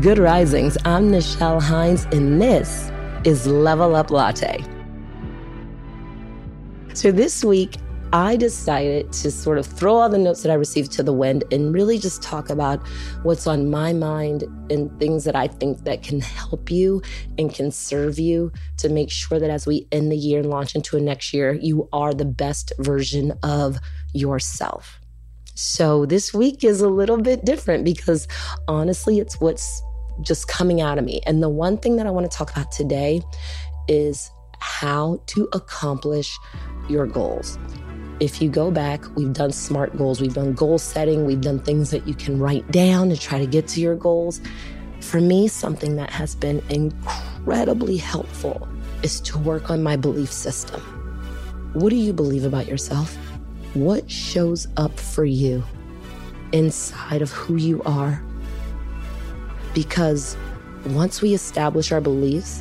Good Risings, I'm Nichelle Hines, and this is Level Up Latte. So this week, I decided to sort of throw all the notes that I received to the wind and really just talk about what's on my mind and things that I think that can help you and can serve you to make sure that as we end the year and launch into a next year, you are the best version of yourself. So this week is a little bit different because honestly, it's what's just coming out of me. And the one thing that I want to talk about today is how to accomplish your goals. If you go back, we've done SMART goals, we've done goal setting, we've done things that you can write down to try to get to your goals. For me, something that has been incredibly helpful is to work on my belief system. What do you believe about yourself? What shows up for you inside of who you are? Because once we establish our beliefs,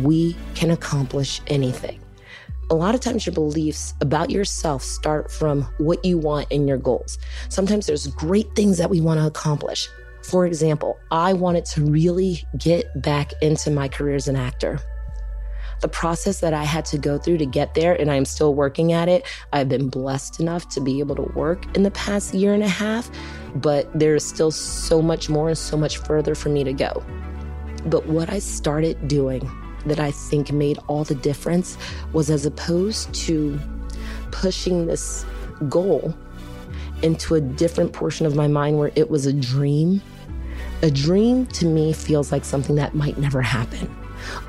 we can accomplish anything. A lot of times your beliefs about yourself start from what you want in your goals. Sometimes there's great things that we want to accomplish. For example, I wanted to really get back into my career as an actor. The process that I had to go through to get there, and I'm still working at it. I've been blessed enough to be able to work in the past year and a half, but there's still so much more and so much further for me to go. But what I started doing that I think made all the difference was, as opposed to pushing this goal into a different portion of my mind where it was a dream to me feels like something that might never happen.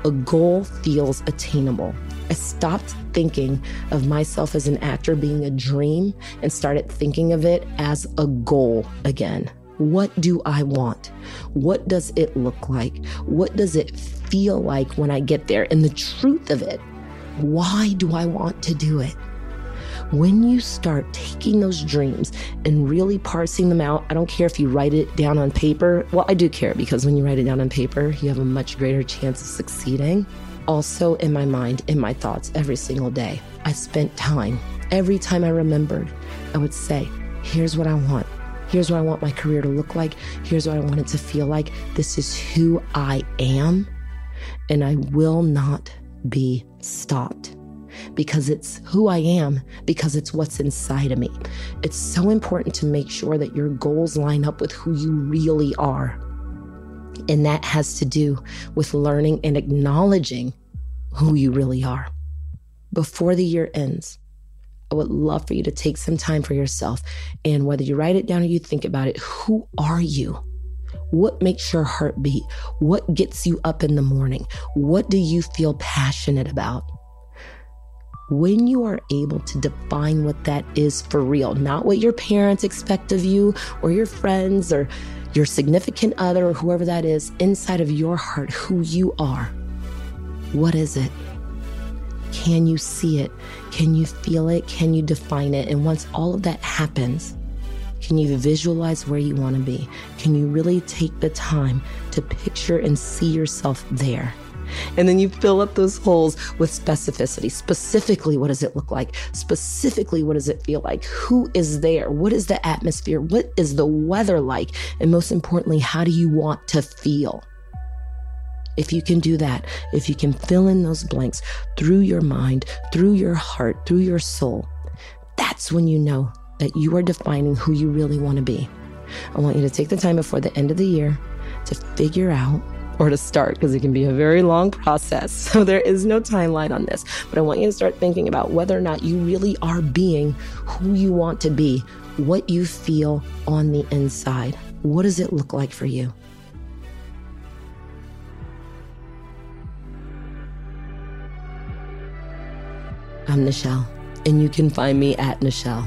A goal feels attainable. I stopped thinking of myself as an actor being a dream and started thinking of it as a goal again. What do I want? What does it look like? What does it feel like when I get there? And the truth of it, why do I want to do it? When you start taking those dreams and really parsing them out, I don't care if you write it down on paper. Well, I do care, because when you write it down on paper, you have a much greater chance of succeeding. Also, in my mind, in my thoughts, every single day, I spent time. Every time I remembered, I would say, here's what I want. Here's what I want my career to look like. Here's what I want it to feel like. This is who I am. And I will not be stopped, because it's who I am, because it's what's inside of me. It's so important to make sure that your goals line up with who you really are. And that has to do with learning and acknowledging who you really are. Before the year ends, I would love for you to take some time for yourself. And whether you write it down or you think about it, who are you? What makes your heart beat? What gets you up in the morning? What do you feel passionate about? When you are able to define what that is for real, not what your parents expect of you or your friends or your significant other or whoever that is, inside of your heart, who you are, what is it? Can you see it? Can you feel it? Can you define it? And once all of that happens, can you visualize where you want to be? Can you really take the time to picture and see yourself there? And then you fill up those holes with specificity. Specifically, what does it look like? Specifically, what does it feel like? Who is there? What is the atmosphere? What is the weather like? And most importantly, how do you want to feel? If you can do that, if you can fill in those blanks through your mind, through your heart, through your soul, that's when you know that you are defining who you really want to be. I want you to take the time before the end of the year to figure out, or to start, because it can be a very long process. So there is no timeline on this, but I want you to start thinking about whether or not you really are being who you want to be, what you feel on the inside. What does it look like for you? I'm Nichelle, and you can find me at Nichelle.